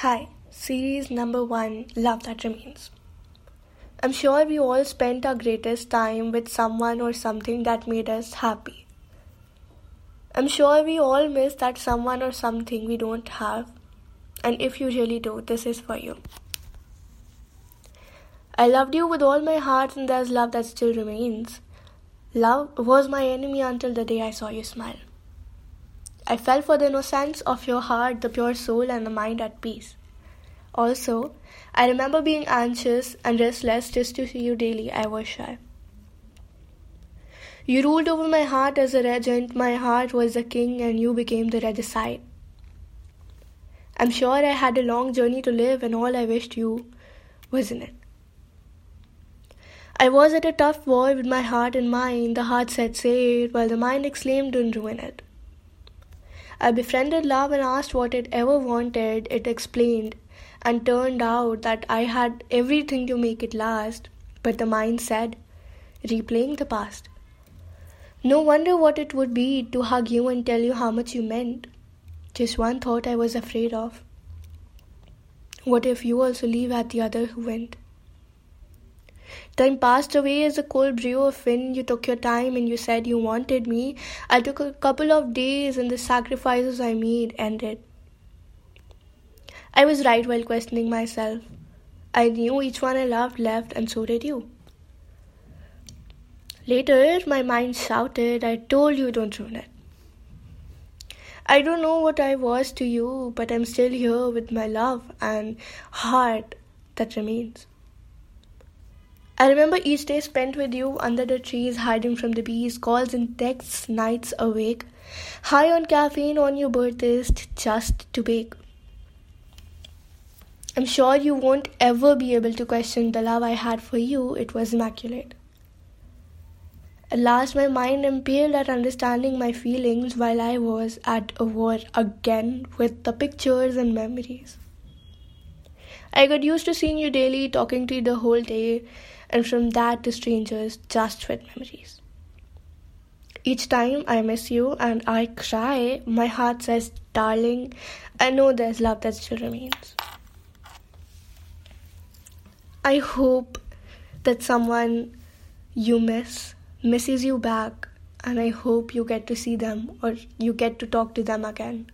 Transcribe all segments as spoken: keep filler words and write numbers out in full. Hi, series number one, Love That Remains. I'm sure we all spent our greatest time with someone or something that made us happy. I'm sure we all miss that someone or something we don't have. And if you really do, this is for you. I loved you with all my heart, and there's love that still remains. Love was my enemy until the day I saw you smile. I fell for the innocence of your heart, the pure soul, and the mind at peace. Also, I remember being anxious and restless just to see you daily. I was shy. You ruled over my heart as a regent. My heart was the king, and you became the regicide. I'm sure I had a long journey to live, and all I wished you was in it. I was at a tough war with my heart and mind. The heart said, say it, while the mind exclaimed, don't ruin it. I befriended love and asked what it ever wanted. It explained and turned out that I had everything to make it last. But the mind said, replaying the past. No wonder what it would be to hug you and tell you how much you meant. Just one thought I was afraid of. What if you also leave at the other who went? Time passed away as a cold brew of wind. You took your time and you said you wanted me. I took a couple of days and the sacrifices I made ended. I was right while questioning myself. I knew each one I loved left, and so did you. Later, my mind shouted, I told you don't ruin it. I don't know what I was to you, but I'm still here with my love and heart that remains. I remember each day spent with you under the trees, hiding from the bees, calls and texts, nights awake, high on caffeine on your birthdays, just to bake. I'm sure you won't ever be able to question the love I had for you. It was immaculate. At last, my mind impaled at understanding my feelings while I was at a war again with the pictures and memories. I got used to seeing you daily, talking to you the whole day, and from that to strangers, just with memories. Each time I miss you and I cry, my heart says, darling, I know there's love that still remains. I hope that someone you miss misses you back, and I hope you get to see them or you get to talk to them again.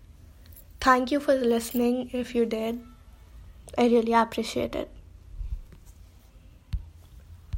Thank you for listening if you did. I really appreciate it.